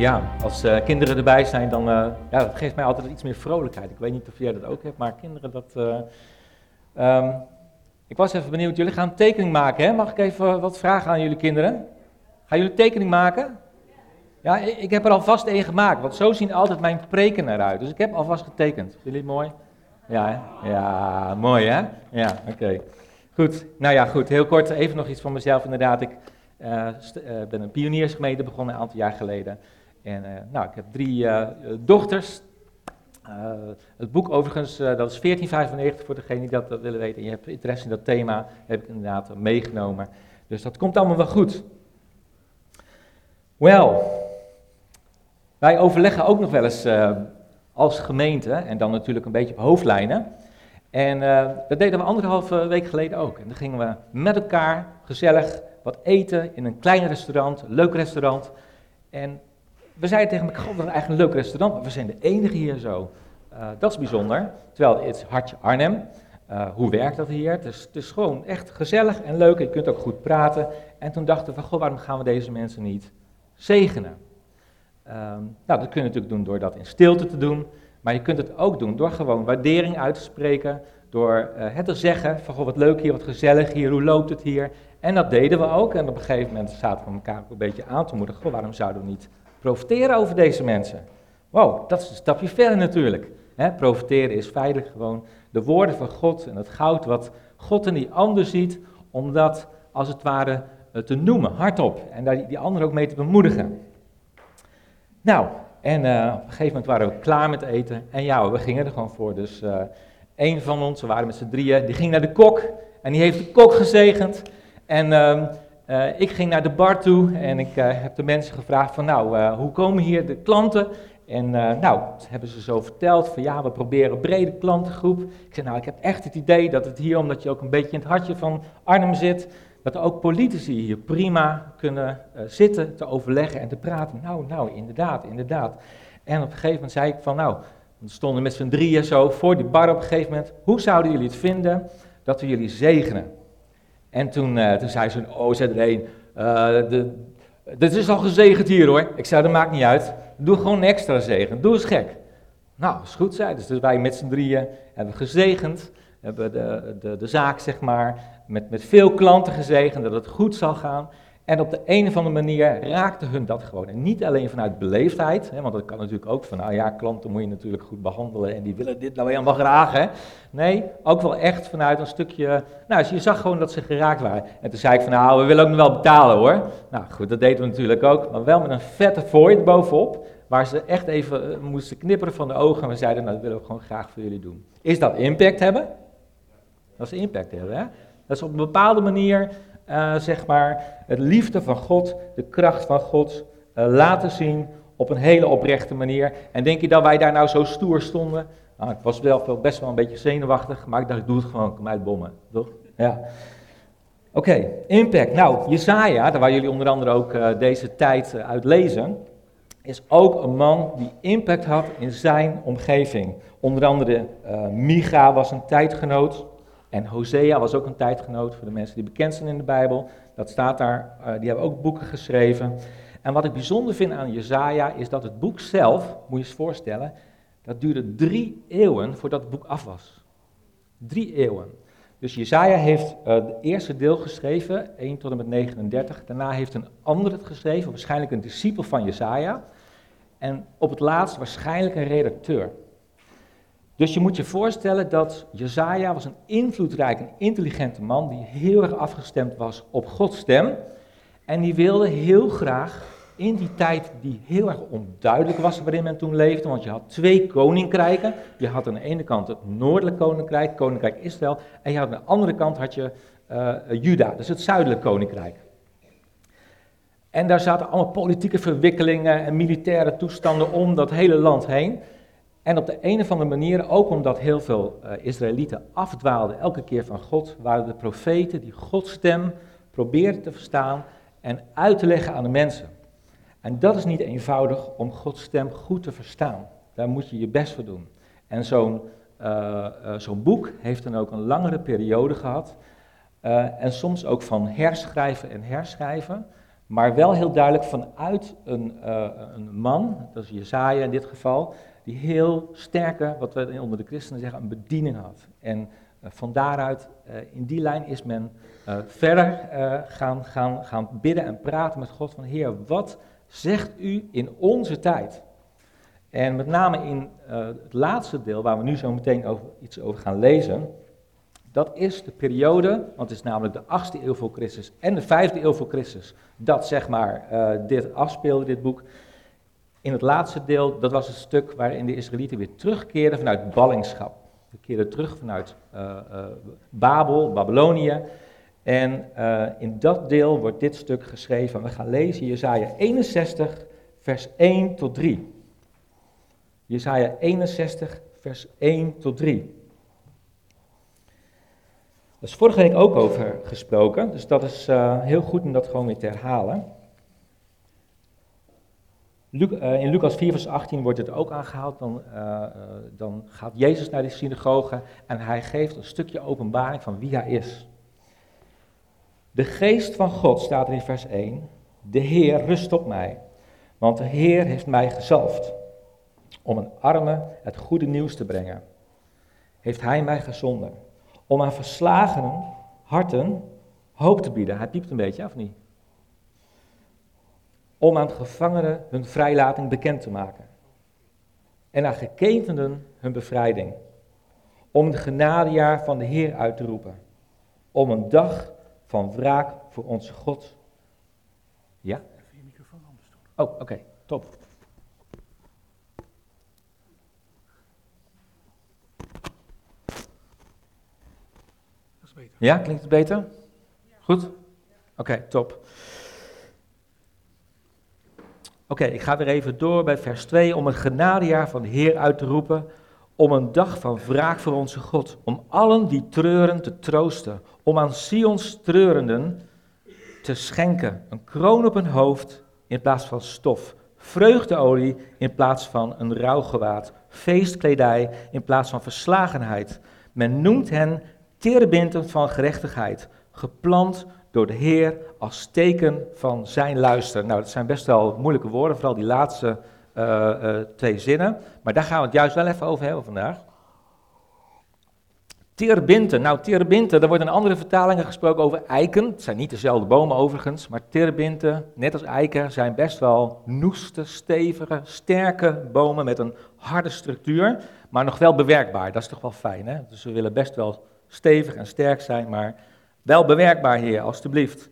Ja, als kinderen erbij zijn, dan dat geeft mij altijd iets meer vrolijkheid. Ik weet niet of jij dat ook hebt, maar kinderen dat... Ik was even benieuwd, jullie gaan een tekening maken, hè? Mag ik even wat vragen aan jullie kinderen? Gaan jullie tekening maken? Ja, ik heb er alvast één gemaakt, want zo zien altijd mijn preken eruit. Dus ik heb alvast getekend. Vind jullie het mooi? Ja, hè? Ja, mooi hè? Ja, oké. Goed, nou ja, goed. Heel kort even nog iets van mezelf inderdaad. Ik ben een pioniersgemeente begonnen een aantal jaar geleden. En ik heb 3 dochters. Het boek overigens, dat is 1495 voor degene die dat willen weten. En je hebt interesse in dat thema, heb ik inderdaad meegenomen. Dus dat komt allemaal wel goed. Wel, wij overleggen ook nog wel eens als gemeente, en dan natuurlijk een beetje op hoofdlijnen. En dat deden we 1,5 week geleden ook. En dan gingen we met elkaar gezellig wat eten in een klein restaurant, een leuk restaurant. En we zeiden tegen elkaar, god, dat is eigenlijk een leuk restaurant, maar we zijn de enige hier zo. Dat is bijzonder, terwijl het is hartje Arnhem. Hoe werkt dat hier? Het is gewoon echt gezellig en leuk, je kunt ook goed praten. En toen dachten we, waarom gaan we deze mensen niet zegenen? Dat kun je natuurlijk doen door dat in stilte te doen, maar je kunt het ook doen door gewoon waardering uit te spreken, door het te zeggen van, wat leuk hier, wat gezellig hier, hoe loopt het hier? En dat deden we ook en op een gegeven moment zaten we elkaar ook een beetje aan te moedigen, waarom zouden we niet profiteren over deze mensen? Wow, dat is een stapje verder natuurlijk. Profiteren is feitelijk gewoon de woorden van God en het goud wat God in die ander ziet, om dat als het ware te noemen, hardop. En daar die ander ook mee te bemoedigen. Nou, en op een gegeven moment waren we klaar met eten en ja, we gingen er gewoon voor. Dus één van ons, we waren met z'n drieën, die ging naar de kok en die heeft de kok gezegend. En... ik ging naar de bar toe en ik heb de mensen gevraagd van hoe komen hier de klanten? En dat hebben ze zo verteld van ja, we proberen een brede klantengroep. Ik zei ik heb echt het idee dat het hier, omdat je ook een beetje in het hartje van Arnhem zit, dat er ook politici hier prima kunnen zitten te overleggen en te praten. Inderdaad. En op een gegeven moment zei ik van we stonden met z'n drieën zo voor die bar op een gegeven moment. Hoe zouden jullie het vinden dat we jullie zegenen? En toen zei zo'n OZR1, dit is al gezegend hier hoor. Ik zei, dat maakt niet uit, doe gewoon een extra zegen, doe eens gek. Nou, is goed, zei dus wij met z'n drieën hebben gezegend, hebben de zaak zeg maar, met veel klanten gezegend, dat het goed zal gaan. En op de een of andere manier raakte hun dat gewoon. En niet alleen vanuit beleefdheid, want dat kan natuurlijk ook van, klanten moet je natuurlijk goed behandelen en die willen dit nou helemaal graag, hè. Nee, ook wel echt vanuit een stukje, dus je zag gewoon dat ze geraakt waren. En toen zei ik van, we willen ook nog wel betalen hoor. Nou goed, dat deden we natuurlijk ook, maar wel met een vette fooi bovenop, waar ze echt even moesten knipperen van de ogen en we zeiden, dat willen we gewoon graag voor jullie doen. Is dat impact hebben? Dat is impact hebben, hè. Dat is op een bepaalde manier... het liefde van God, de kracht van God laten zien op een hele oprechte manier. En denk je dat wij daar nou zo stoer stonden? Nou, ik was wel best wel een beetje zenuwachtig, maar ik dacht, ik doe het gewoon, ik kom uitbommen, toch? Ja. Oké, impact. Nou, Jesaja, daar waar jullie onder andere ook deze tijd uit lezen, is ook een man die impact had in zijn omgeving. Onder andere Micha was een tijdgenoot. En Hosea was ook een tijdgenoot voor de mensen die bekend zijn in de Bijbel. Dat staat daar, die hebben ook boeken geschreven. En wat ik bijzonder vind aan Jesaja is dat het boek zelf, moet je eens voorstellen, dat duurde 3 eeuwen voordat het boek af was. 3 eeuwen. Dus Jesaja heeft het eerste deel geschreven, 1 tot en met 39. Daarna heeft een ander het geschreven, waarschijnlijk een discipel van Jesaja. En op het laatst waarschijnlijk een redacteur. Dus je moet je voorstellen dat Jesaja was een invloedrijk en intelligente man die heel erg afgestemd was op Gods stem. En die wilde heel graag in die tijd die heel erg onduidelijk was waarin men toen leefde, want je had 2 koninkrijken. Je had aan de ene kant het noordelijk koninkrijk, Koninkrijk Israël, en je had aan de andere kant had je Juda, dus het zuidelijk koninkrijk. En daar zaten allemaal politieke verwikkelingen en militaire toestanden om dat hele land heen. En op de een of andere manier, ook omdat heel veel Israëlieten afdwaalden elke keer van God, waren de profeten die Gods stem probeerden te verstaan en uit te leggen aan de mensen. En dat is niet eenvoudig om Gods stem goed te verstaan. Daar moet je je best voor doen. En zo'n boek heeft dan ook een langere periode gehad. En soms ook van herschrijven en herschrijven. Maar wel heel duidelijk vanuit een man, dat is Jesaja in dit geval, die heel sterke, wat we onder de christenen zeggen, een bediening had. En van daaruit, in die lijn is men verder gaan bidden en praten met God van Heer, wat zegt u in onze tijd? En met name in het laatste deel, waar we nu zo meteen iets over gaan lezen, dat is de periode, want het is namelijk de 8e eeuw voor Christus en de 5e eeuw voor Christus, dat zeg maar dit afspeelde, dit boek. In het laatste deel, dat was het stuk waarin de Israëlieten weer terugkeerden vanuit ballingschap. Ze keerden terug vanuit Babel, Babylonië. En in dat deel wordt dit stuk geschreven. We gaan lezen Jesaja 61, vers 1 tot 3. Jesaja 61, vers 1 tot 3. Daar is vorige week ook over gesproken, dus dat is heel goed om dat gewoon weer te herhalen. In Lucas 4 vers 18 wordt het ook aangehaald, dan gaat Jezus naar de synagoge en hij geeft een stukje openbaring van wie hij is. De geest van God, staat er in vers 1, de Heer rust op mij, want de Heer heeft mij gezalfd om een arme het goede nieuws te brengen. Heeft hij mij gezonden om aan verslagenen harten hoop te bieden. Hij piept een beetje, of niet? Om aan gevangenen hun vrijlating bekend te maken. En aan geketenden hun bevrijding. Om het genadejaar van de Heer uit te roepen. Om een dag van wraak voor onze God. Ja? Even je microfoon anders doen. Oh, oké. Top. Dat is beter. Ja, klinkt het beter? Goed? Oké, top. Oké, ik ga weer even door bij vers 2, om het genadejaar van de Heer uit te roepen, om een dag van wraak voor onze God, om allen die treuren te troosten, om aan Sions treurenden te schenken, een kroon op hun hoofd in plaats van stof, vreugdeolie in plaats van een rouwgewaad, feestkledij in plaats van verslagenheid. Men noemt hen terebinten van gerechtigheid, geplant door de Heer als teken van zijn luister. Nou, dat zijn best wel moeilijke woorden, vooral die laatste twee zinnen. Maar daar gaan we het juist wel even over hebben vandaag. Terebinten. Nou, terebinten, daar wordt in andere vertalingen gesproken over eiken. Het zijn niet dezelfde bomen overigens, maar terebinten, net als eiken, zijn best wel noeste, stevige, sterke bomen met een harde structuur, maar nog wel bewerkbaar. Dat is toch wel fijn, hè? Dus we willen best wel stevig en sterk zijn, maar wel bewerkbaar, Heer, alstublieft.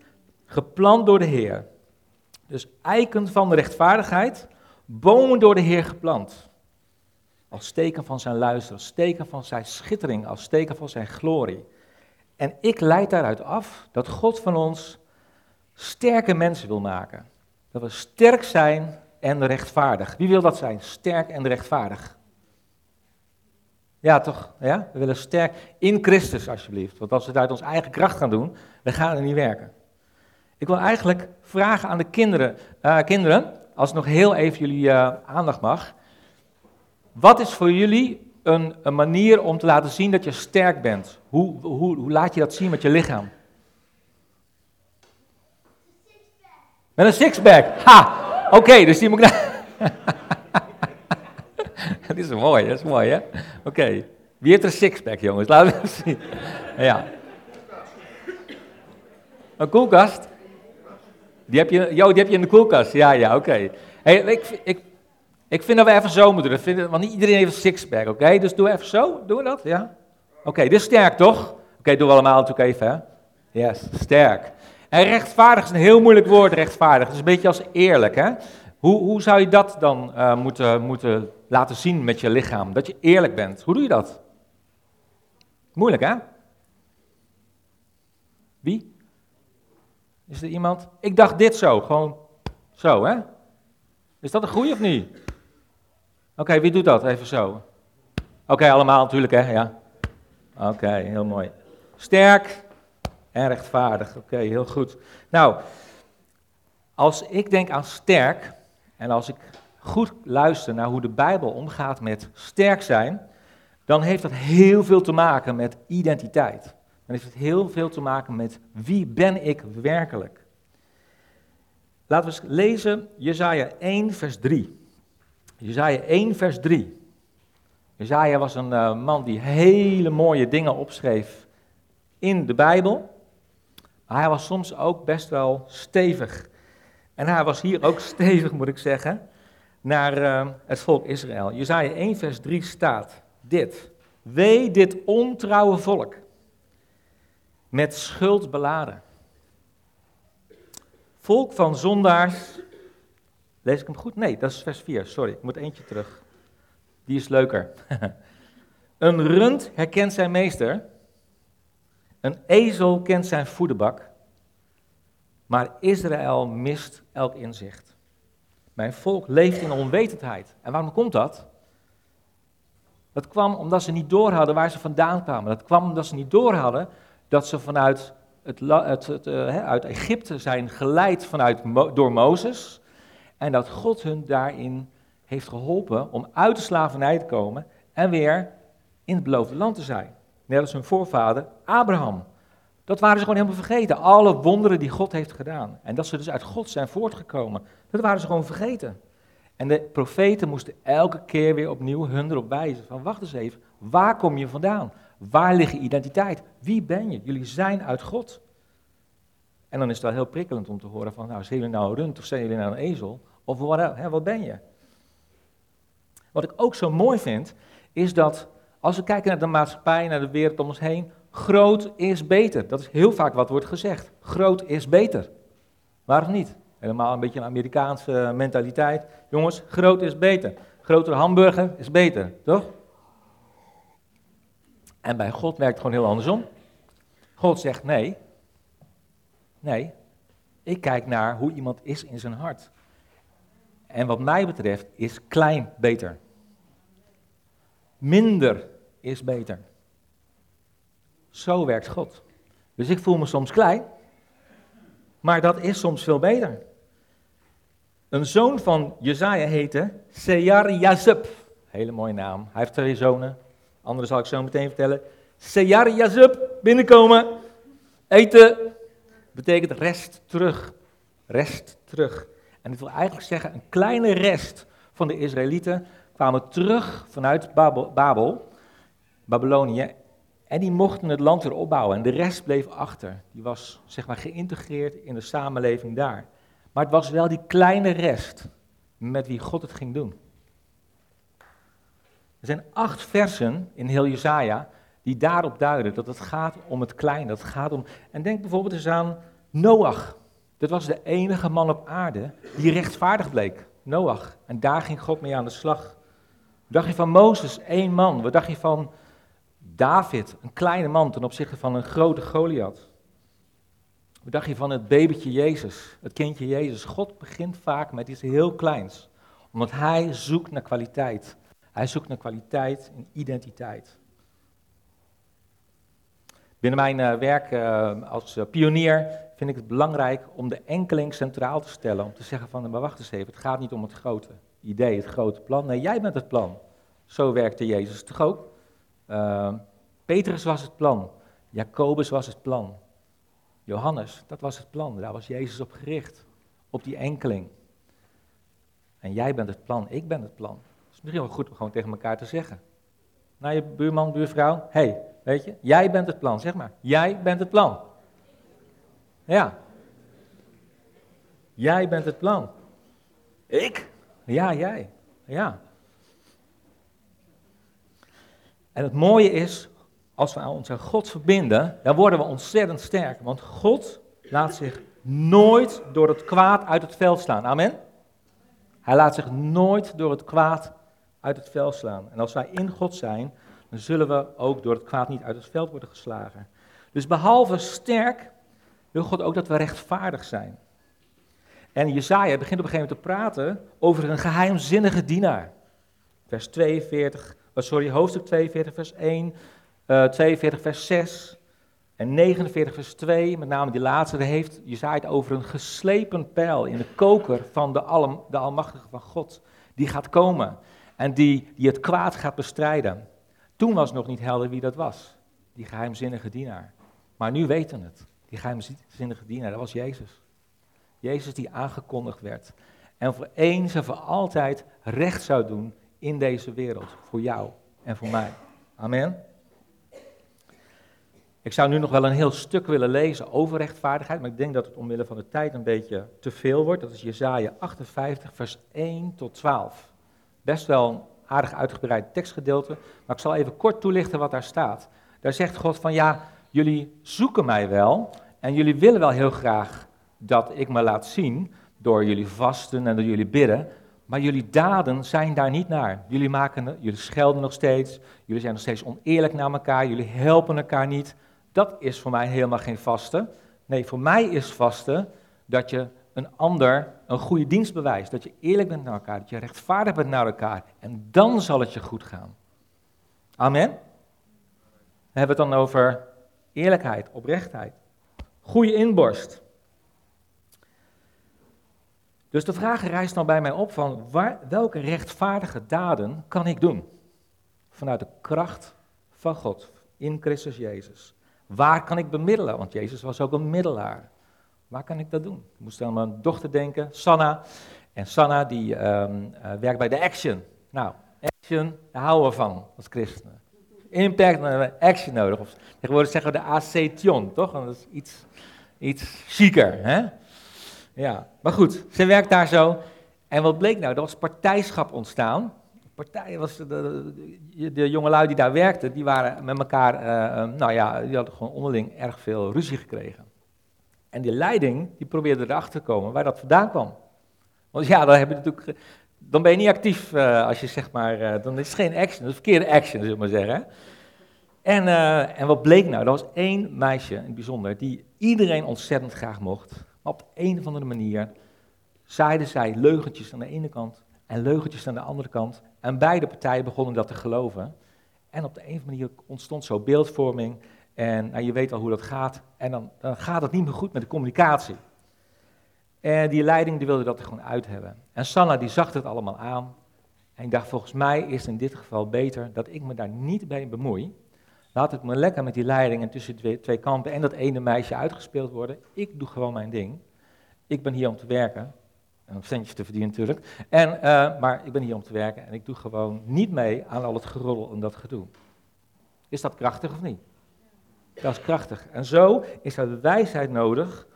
Geplant door de Heer. Dus eiken van de rechtvaardigheid, bomen door de Heer geplant. Als teken van zijn luister, als teken van zijn schittering, als teken van zijn glorie. En ik leid daaruit af dat God van ons sterke mensen wil maken. Dat we sterk zijn en rechtvaardig. Wie wil dat zijn? Sterk en rechtvaardig. Ja, toch? Ja? We willen sterk in Christus, alsjeblieft. Want als we het uit onze eigen kracht gaan doen, dan gaan we niet werken. Ik wil eigenlijk vragen aan de kinderen. Kinderen, als nog heel even jullie aandacht mag. Wat is voor jullie een manier om te laten zien dat je sterk bent? Hoe laat je dat zien met je lichaam? Met een sixpack. Ha! Oké, dus die moet ik... Dat is mooi, hè? Oké. Wie heeft er een sixpack, jongens? Laten we het zien. Ja. Een koelkast? Die heb je in de koelkast. Ja, oké. Hey, ik vind dat we even zo moeten doen. Want niet iedereen heeft een sixpack, oké? Dus doen we even zo. Doen we dat? Ja? Oké, dit is sterk, toch? Oké, doen we allemaal natuurlijk even, hè? Yes, sterk. En rechtvaardig is een heel moeilijk woord, rechtvaardig. Het is een beetje als eerlijk, hè? Hoe zou je dat dan moeten laten zien met je lichaam? Dat je eerlijk bent. Hoe doe je dat? Moeilijk, hè? Wie? Is er iemand? Ik dacht dit zo. Gewoon zo, hè? Is dat een goeie of niet? Oké, wie doet dat? Even zo. Oké, allemaal natuurlijk, hè? Ja. Oké, heel mooi. Sterk en rechtvaardig. Oké, heel goed. Nou, als ik denk aan sterk... En als ik goed luister naar hoe de Bijbel omgaat met sterk zijn, dan heeft dat heel veel te maken met identiteit. Dan heeft het heel veel te maken met wie ben ik werkelijk. Laten we eens lezen Jesaja 1 vers 3. Jesaja 1 vers 3. Jesaja was een man die hele mooie dingen opschreef in de Bijbel. Maar hij was soms ook best wel stevig. En hij was hier ook stevig, moet ik zeggen, naar het volk Israël. Jesaja 1 vers 3 staat dit. Wee dit ontrouwe volk, met schuld beladen. Volk van zondaars, lees ik hem goed? Nee, dat is vers 4, sorry, ik moet eentje terug. Die is leuker. Een rund herkent zijn meester, een ezel kent zijn voederbak, maar Israël mist elk inzicht. Mijn volk leeft in onwetendheid. En waarom komt dat? Dat kwam omdat ze niet doorhadden waar ze vandaan kwamen. Dat kwam omdat ze niet doorhadden dat ze vanuit uit Egypte zijn geleid door Mozes. En dat God hun daarin heeft geholpen om uit de slavernij te komen en weer in het beloofde land te zijn. Net als hun voorvader Abraham. Dat waren ze gewoon helemaal vergeten. Alle wonderen die God heeft gedaan. En dat ze dus uit God zijn voortgekomen. Dat waren ze gewoon vergeten. En de profeten moesten elke keer weer opnieuw hun erop wijzen. Van wacht eens even, waar kom je vandaan? Waar ligt je identiteit? Wie ben je? Jullie zijn uit God. En dan is het wel heel prikkelend om te horen van, nou, zijn jullie nou een rund of zijn jullie nou een ezel? Of wat ben je? Wat ik ook zo mooi vind, is dat als we kijken naar de maatschappij, naar de wereld om ons heen, groot is beter. Dat is heel vaak wat wordt gezegd. Groot is beter. Waarom niet? Helemaal een beetje een Amerikaanse mentaliteit. Jongens, groot is beter. Grotere hamburger is beter, toch? En bij God werkt het gewoon heel andersom. God zegt nee. Nee, ik kijk naar hoe iemand is in zijn hart. En wat mij betreft is klein beter. Minder is beter. Zo werkt God. Dus ik voel me soms klein, maar dat is soms veel beter. Een zoon van Jesaja heette Sjear-Jashub. Hele mooie naam. Hij heeft 2 zonen. Anderen zal ik zo meteen vertellen. Sjear-Jashub, binnenkomen, eten, betekent rest terug. Rest terug. En dit wil eigenlijk zeggen, een kleine rest van de Israëlieten kwamen terug vanuit Babel, Babylonië, en die mochten het land weer opbouwen. En de rest bleef achter. Die was, zeg maar, geïntegreerd in de samenleving daar. Maar het was wel die kleine rest met wie God het ging doen. Er zijn 8 versen in heel Jesaja die daarop duiden dat het gaat om het kleine, dat het gaat om... En denk bijvoorbeeld eens aan Noach. Dat was de enige man op aarde die rechtvaardig bleek. Noach. En daar ging God mee aan de slag. Wat dacht je van Mozes? 1 man. Wat dacht je van David? Een kleine man ten opzichte van een grote Goliath. Wat dacht je van het babytje Jezus? Het kindje Jezus. God begint vaak met iets heel kleins. Omdat hij zoekt naar kwaliteit. Hij zoekt naar kwaliteit en identiteit. Binnen mijn werk als pionier vind ik het belangrijk om de enkeling centraal te stellen. Om te zeggen van, maar wacht eens even, het gaat niet om het grote idee, het grote plan. Nee, jij bent het plan. Zo werkte Jezus toch ook? Petrus was het plan. Jacobus was het plan. Johannes, dat was het plan. Daar was Jezus op gericht. Op die enkeling. En jij bent het plan, ik ben het plan. Het is misschien wel goed om gewoon tegen elkaar te zeggen. Naar je buurman, buurvrouw, hey, weet je, jij bent het plan, zeg maar. Jij bent het plan. Ja. Jij bent het plan. Ik? Ja, jij. Ja. En het mooie is, als we aan ons aan God verbinden, dan worden we ontzettend sterk. Want God laat zich nooit door het kwaad uit het veld slaan. Amen? Hij laat zich nooit door het kwaad uit het veld slaan. En als wij in God zijn, dan zullen we ook door het kwaad niet uit het veld worden geslagen. Dus behalve sterk, wil God ook dat we rechtvaardig zijn. En Jesaja begint op een gegeven moment te praten over een geheimzinnige dienaar. Hoofdstuk 42 vers 1, 42 vers 6 en 49 vers 2, met name die laatste, daar heeft Jesaja het over een geslepen pijl in de koker van de Almachtige van God. Die gaat komen en die het kwaad gaat bestrijden. Toen was nog niet helder wie dat was, die geheimzinnige dienaar. Maar nu weten we het. Die geheimzinnige dienaar, dat was Jezus. Jezus die aangekondigd werd. En voor eens en voor altijd recht zou doen in deze wereld. Voor jou en voor mij. Amen. Ik zou nu nog wel een heel stuk willen lezen over rechtvaardigheid, maar ik denk dat het omwille van de tijd een beetje te veel wordt. Dat is Jesaja 58, vers 1 tot 12. Best wel een aardig uitgebreid tekstgedeelte, maar ik zal even kort toelichten wat daar staat. Daar zegt God van ja, jullie zoeken mij wel en jullie willen wel heel graag dat ik me laat zien door jullie vasten en door jullie bidden, maar jullie daden zijn daar niet naar. Jullie schelden nog steeds, jullie zijn nog steeds oneerlijk naar elkaar, jullie helpen elkaar niet. Dat is voor mij helemaal geen vasten. Nee, voor mij is vasten dat je een ander een goede dienst bewijst. Dat je eerlijk bent naar elkaar, dat je rechtvaardig bent naar elkaar. En dan zal het je goed gaan. Amen? We hebben het dan over eerlijkheid, oprechtheid. Goede inborst. Dus de vraag rijst dan bij mij op van welke rechtvaardige daden kan ik doen? Vanuit de kracht van God, in Christus Jezus. Waar kan ik bemiddelen? Want Jezus was ook een middelaar. Waar kan ik dat doen? Ik moest aan mijn dochter denken, Sanna. En Sanna die werkt bij de Action. Nou, Action, daar houden we van als christenen. Impact, maar we hebben Action nodig. Of, tegenwoordig zeggen we de Action, toch? Want dat is iets chiquer, hè? Ja, maar goed, ze werkt daar zo. En wat bleek nou? Er was partijschap ontstaan. Partij was de jongelui die daar werkten, die waren met elkaar, die hadden gewoon onderling erg veel ruzie gekregen. En die leiding, die probeerde erachter te komen waar dat vandaan kwam. Want ja, dan ben je niet actief als je zeg maar, dan is het geen action, dat is verkeerde action, zullen we maar zeggen. En wat bleek nou? Er was één meisje in het bijzonder, die iedereen ontzettend graag mocht. Maar op de een of andere manier zeiden zij leugentjes aan de ene kant en leugentjes aan de andere kant. En beide partijen begonnen dat te geloven. En op de een of andere manier ontstond zo beeldvorming. En nou, je weet al hoe dat gaat. En dan gaat het niet meer goed met de communicatie. En die leiding die wilde dat er gewoon uit hebben. En Sanna die zag het allemaal aan. En ik dacht, volgens mij is het in dit geval beter dat ik me daar niet bij bemoei. Laat ik me lekker met die leiding en tussen twee kampen en dat ene meisje uitgespeeld worden. Ik doe gewoon mijn ding. Ik ben hier om te werken. Een centje te verdienen natuurlijk. Maar ik ben hier om te werken en ik doe gewoon niet mee aan al het geroddel en dat gedoe. Is dat krachtig of niet? Dat is krachtig. En zo is er wijsheid nodig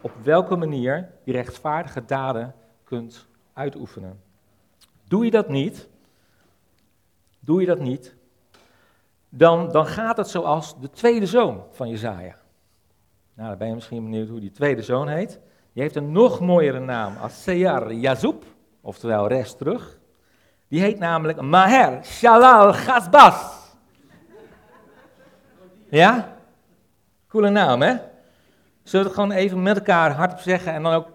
op welke manier je rechtvaardige daden kunt uitoefenen. Doe je dat niet, dan gaat het zoals de tweede zoon van Jesaja. Nou, dan ben je misschien benieuwd hoe die tweede zoon heet. Die heeft een nog mooiere naam als Sjear-Jashub, oftewel rechts terug. Die heet namelijk Maher Shalal Ghazbas. Ja? Coole naam, hè? Zullen we het gewoon even met elkaar hardop zeggen en dan ook,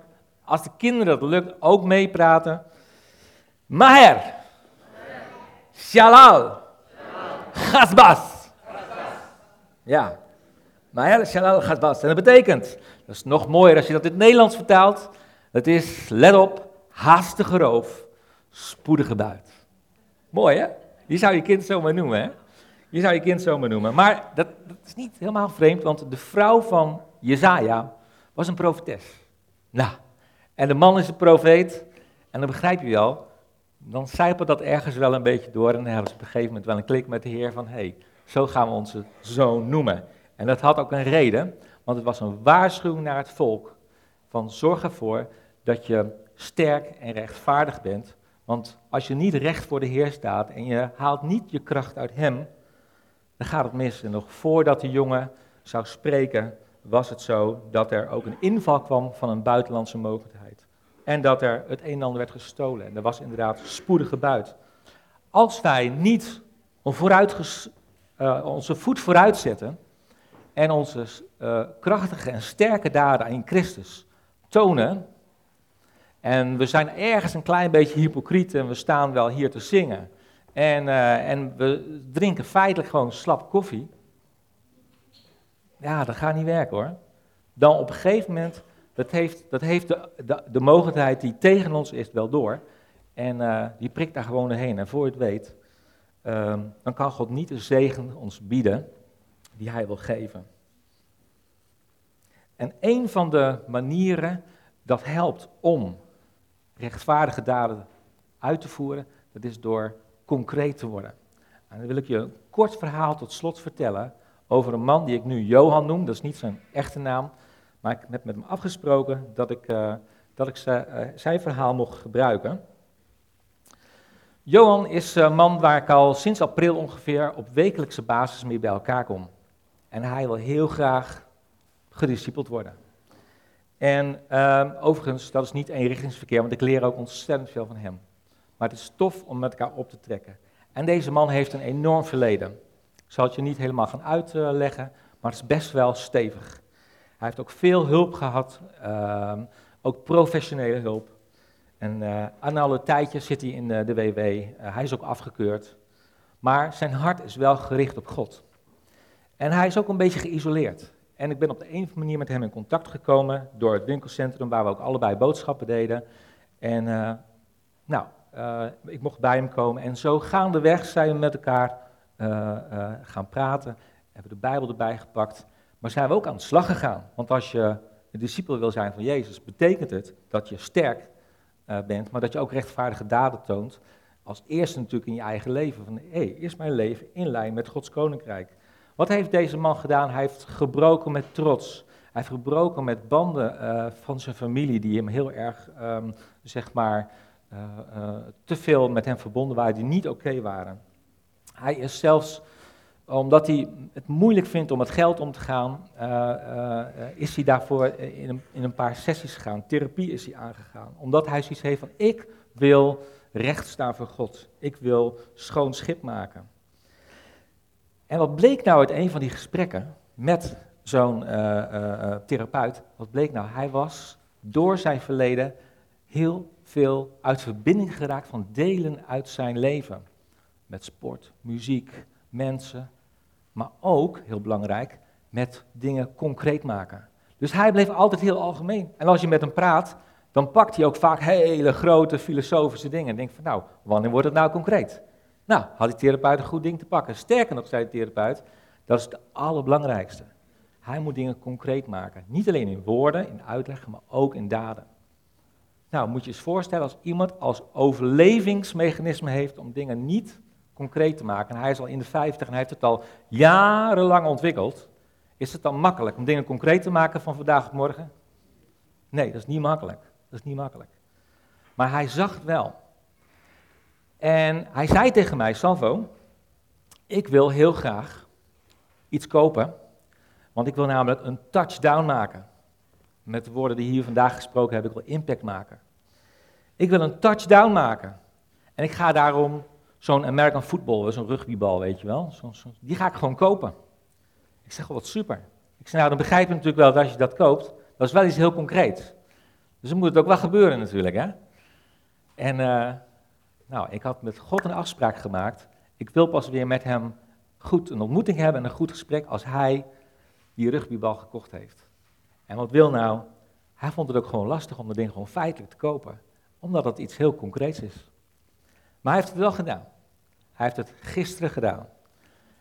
als de kinderen dat lukt, ook meepraten. Maher Shalal Ghazbas. Ja. Maher Shalal Ghazbas. En dat betekent, dat is nog mooier als je dat in het Nederlands vertaalt, dat is, let op, haastige roof, spoedige buit. Mooi, hè? Die zou je kind zomaar noemen, hè? Je zou je kind zomaar noemen. Maar dat is niet helemaal vreemd, want de vrouw van Jesaja was een profetes. Nou, en de man is een profeet. En dan begrijp je wel, dan zijpelt dat ergens wel een beetje door. En dan hebben ze op een gegeven moment wel een klik met de Heer van, zo gaan we onze zoon noemen. En dat had ook een reden, want het was een waarschuwing naar het volk. Van zorg ervoor dat je sterk en rechtvaardig bent. Want als je niet recht voor de Heer staat en je haalt niet je kracht uit hem, dan gaat het mis. En nog voordat de jongen zou spreken, was het zo dat er ook een inval kwam van een buitenlandse mogendheid. En dat er het een en ander werd gestolen. En er was inderdaad spoedige buit. Als wij niet onze voet vooruit zetten en onze krachtige en sterke daden in Christus tonen, en we zijn ergens een klein beetje hypocriet en we staan wel hier te zingen, En we drinken feitelijk gewoon slap koffie. Ja, dat gaat niet werken hoor. Dan op een gegeven moment, dat heeft de mogelijkheid die tegen ons is wel door. En die prikt daar gewoon doorheen. En voor je het weet, dan kan God niet de zegen ons bieden die hij wil geven. En een van de manieren dat helpt om rechtvaardige daden uit te voeren, dat is door concreet te worden. En dan wil ik je een kort verhaal tot slot vertellen over een man die ik nu Johan noem, dat is niet zijn echte naam, maar ik heb met hem afgesproken dat ik zijn verhaal mocht gebruiken. Johan is een man waar ik al sinds april ongeveer op wekelijkse basis mee bij elkaar kom. En hij wil heel graag gediscipeld worden. En overigens, dat is niet eenrichtingsverkeer, want ik leer ook ontzettend veel van hem. Maar het is tof om met elkaar op te trekken. En deze man heeft een enorm verleden. Ik zal het je niet helemaal gaan uitleggen, maar het is best wel stevig. Hij heeft ook veel hulp gehad, ook professionele hulp. En aan alle tijdjes zit hij in de WW, hij is ook afgekeurd. Maar zijn hart is wel gericht op God. En hij is ook een beetje geïsoleerd. En ik ben op de een of andere manier met hem in contact gekomen door het winkelcentrum waar we ook allebei boodschappen deden. En ik mocht bij hem komen en zo gaandeweg zijn we met elkaar gaan praten. Hebben de Bijbel erbij gepakt, maar zijn we ook aan de slag gegaan. Want als je een discipel wil zijn van Jezus, betekent het dat je sterk bent, maar dat je ook rechtvaardige daden toont. Als eerste natuurlijk in je eigen leven. Van, is mijn leven in lijn met Gods Koninkrijk? Wat heeft deze man gedaan? Hij heeft gebroken met trots. Hij heeft gebroken met banden van zijn familie die hem heel erg, te veel met hem verbonden waren, die niet oké waren. Hij is zelfs, omdat hij het moeilijk vindt om met geld om te gaan, is hij daarvoor in een paar sessies gegaan. Therapie is hij aangegaan. Omdat hij zoiets heeft van, ik wil recht staan voor God. Ik wil schoon schip maken. En wat bleek nou uit een van die gesprekken met zo'n therapeut? Wat bleek nou? Hij was door zijn verleden heel veel uit verbinding geraakt van delen uit zijn leven. Met sport, muziek, mensen, maar ook, heel belangrijk, met dingen concreet maken. Dus hij bleef altijd heel algemeen. En als je met hem praat, dan pakt hij ook vaak hele grote filosofische dingen. En denkt van, nou, wanneer wordt het nou concreet? Nou, had die therapeut een goed ding te pakken. Sterker nog, zei de therapeut, dat is het allerbelangrijkste. Hij moet dingen concreet maken. Niet alleen in woorden, in uitleg, maar ook in daden. Nou, moet je eens voorstellen als iemand als overlevingsmechanisme heeft om dingen niet concreet te maken. En hij is al in de 50 en hij heeft het al jarenlang ontwikkeld. Is het dan makkelijk om dingen concreet te maken van vandaag op morgen? Nee, dat is niet makkelijk. Maar hij zag het wel. En hij zei tegen mij, Sanvo, ik wil heel graag iets kopen, want ik wil namelijk een touchdown maken. Met de woorden die hier vandaag gesproken hebben, ik wil impact maken. Ik wil een touchdown maken. En ik ga daarom zo'n American football, zo'n rugbybal, weet je wel, die ga ik gewoon kopen. Ik zeg, wat super. Ik zeg, nou dan begrijp je natuurlijk wel dat als je dat koopt, dat is wel iets heel concreets. Dus dan moet het ook wel gebeuren natuurlijk, hè. En... Nou, ik had met God een afspraak gemaakt. Ik wil pas weer met hem goed een ontmoeting hebben en een goed gesprek als hij die rugbybal gekocht heeft. En wat wil nou? Hij vond het ook gewoon lastig om dat ding gewoon feitelijk te kopen. Omdat dat iets heel concreets is. Maar hij heeft het wel gedaan. Hij heeft het gisteren gedaan.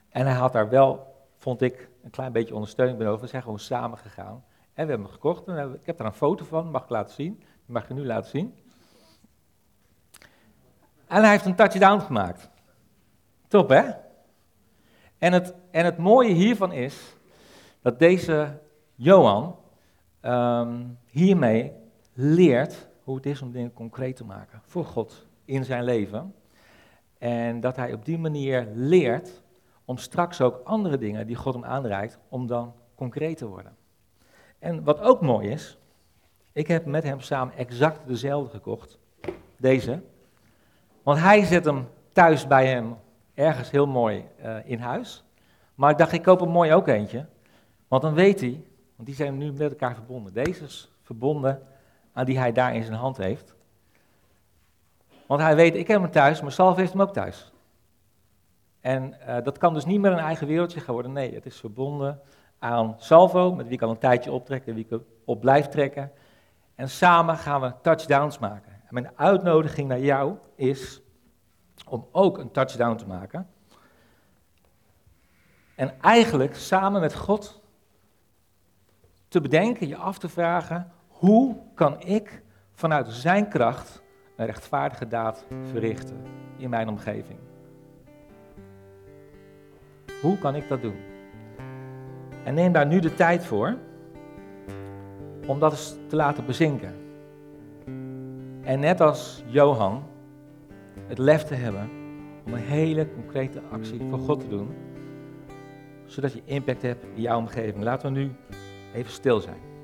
En hij had daar wel, vond ik, een klein beetje ondersteuning bij over. We zijn gewoon samen gegaan. En we hebben hem gekocht. Ik heb daar een foto van, mag ik laten zien. Die mag je nu laten zien. En hij heeft een touchdown gemaakt. Top, hè? En het mooie hiervan is dat deze Johan hiermee leert hoe het is om dingen concreet te maken voor God in zijn leven. En dat hij op die manier leert om straks ook andere dingen die God hem aanreikt, om dan concreet te worden. En wat ook mooi is, ik heb met hem samen exact dezelfde gekocht, deze. Want hij zet hem thuis bij hem, ergens heel mooi in huis. Maar ik dacht, ik koop hem mooi ook eentje. Want dan weet hij, want die zijn nu met elkaar verbonden. Deze is verbonden aan die hij daar in zijn hand heeft. Want hij weet, ik heb hem thuis, maar Salve heeft hem ook thuis. En dat kan dus niet meer een eigen wereldje gaan worden. Nee, het is verbonden aan Salvo, met wie ik al een tijdje optrekken, wie ik op blijf trekken. En samen gaan we touchdowns maken. En mijn uitnodiging naar jou is om ook een touchdown te maken. En eigenlijk samen met God te bedenken, je af te vragen, Hoe kan ik vanuit zijn kracht een rechtvaardige daad verrichten in mijn omgeving? Hoe kan ik dat doen? En neem daar nu de tijd voor om dat eens te laten bezinken. En net als Johan het lef te hebben om een hele concrete actie voor God te doen, zodat je impact hebt in jouw omgeving. Laten we nu even stil zijn.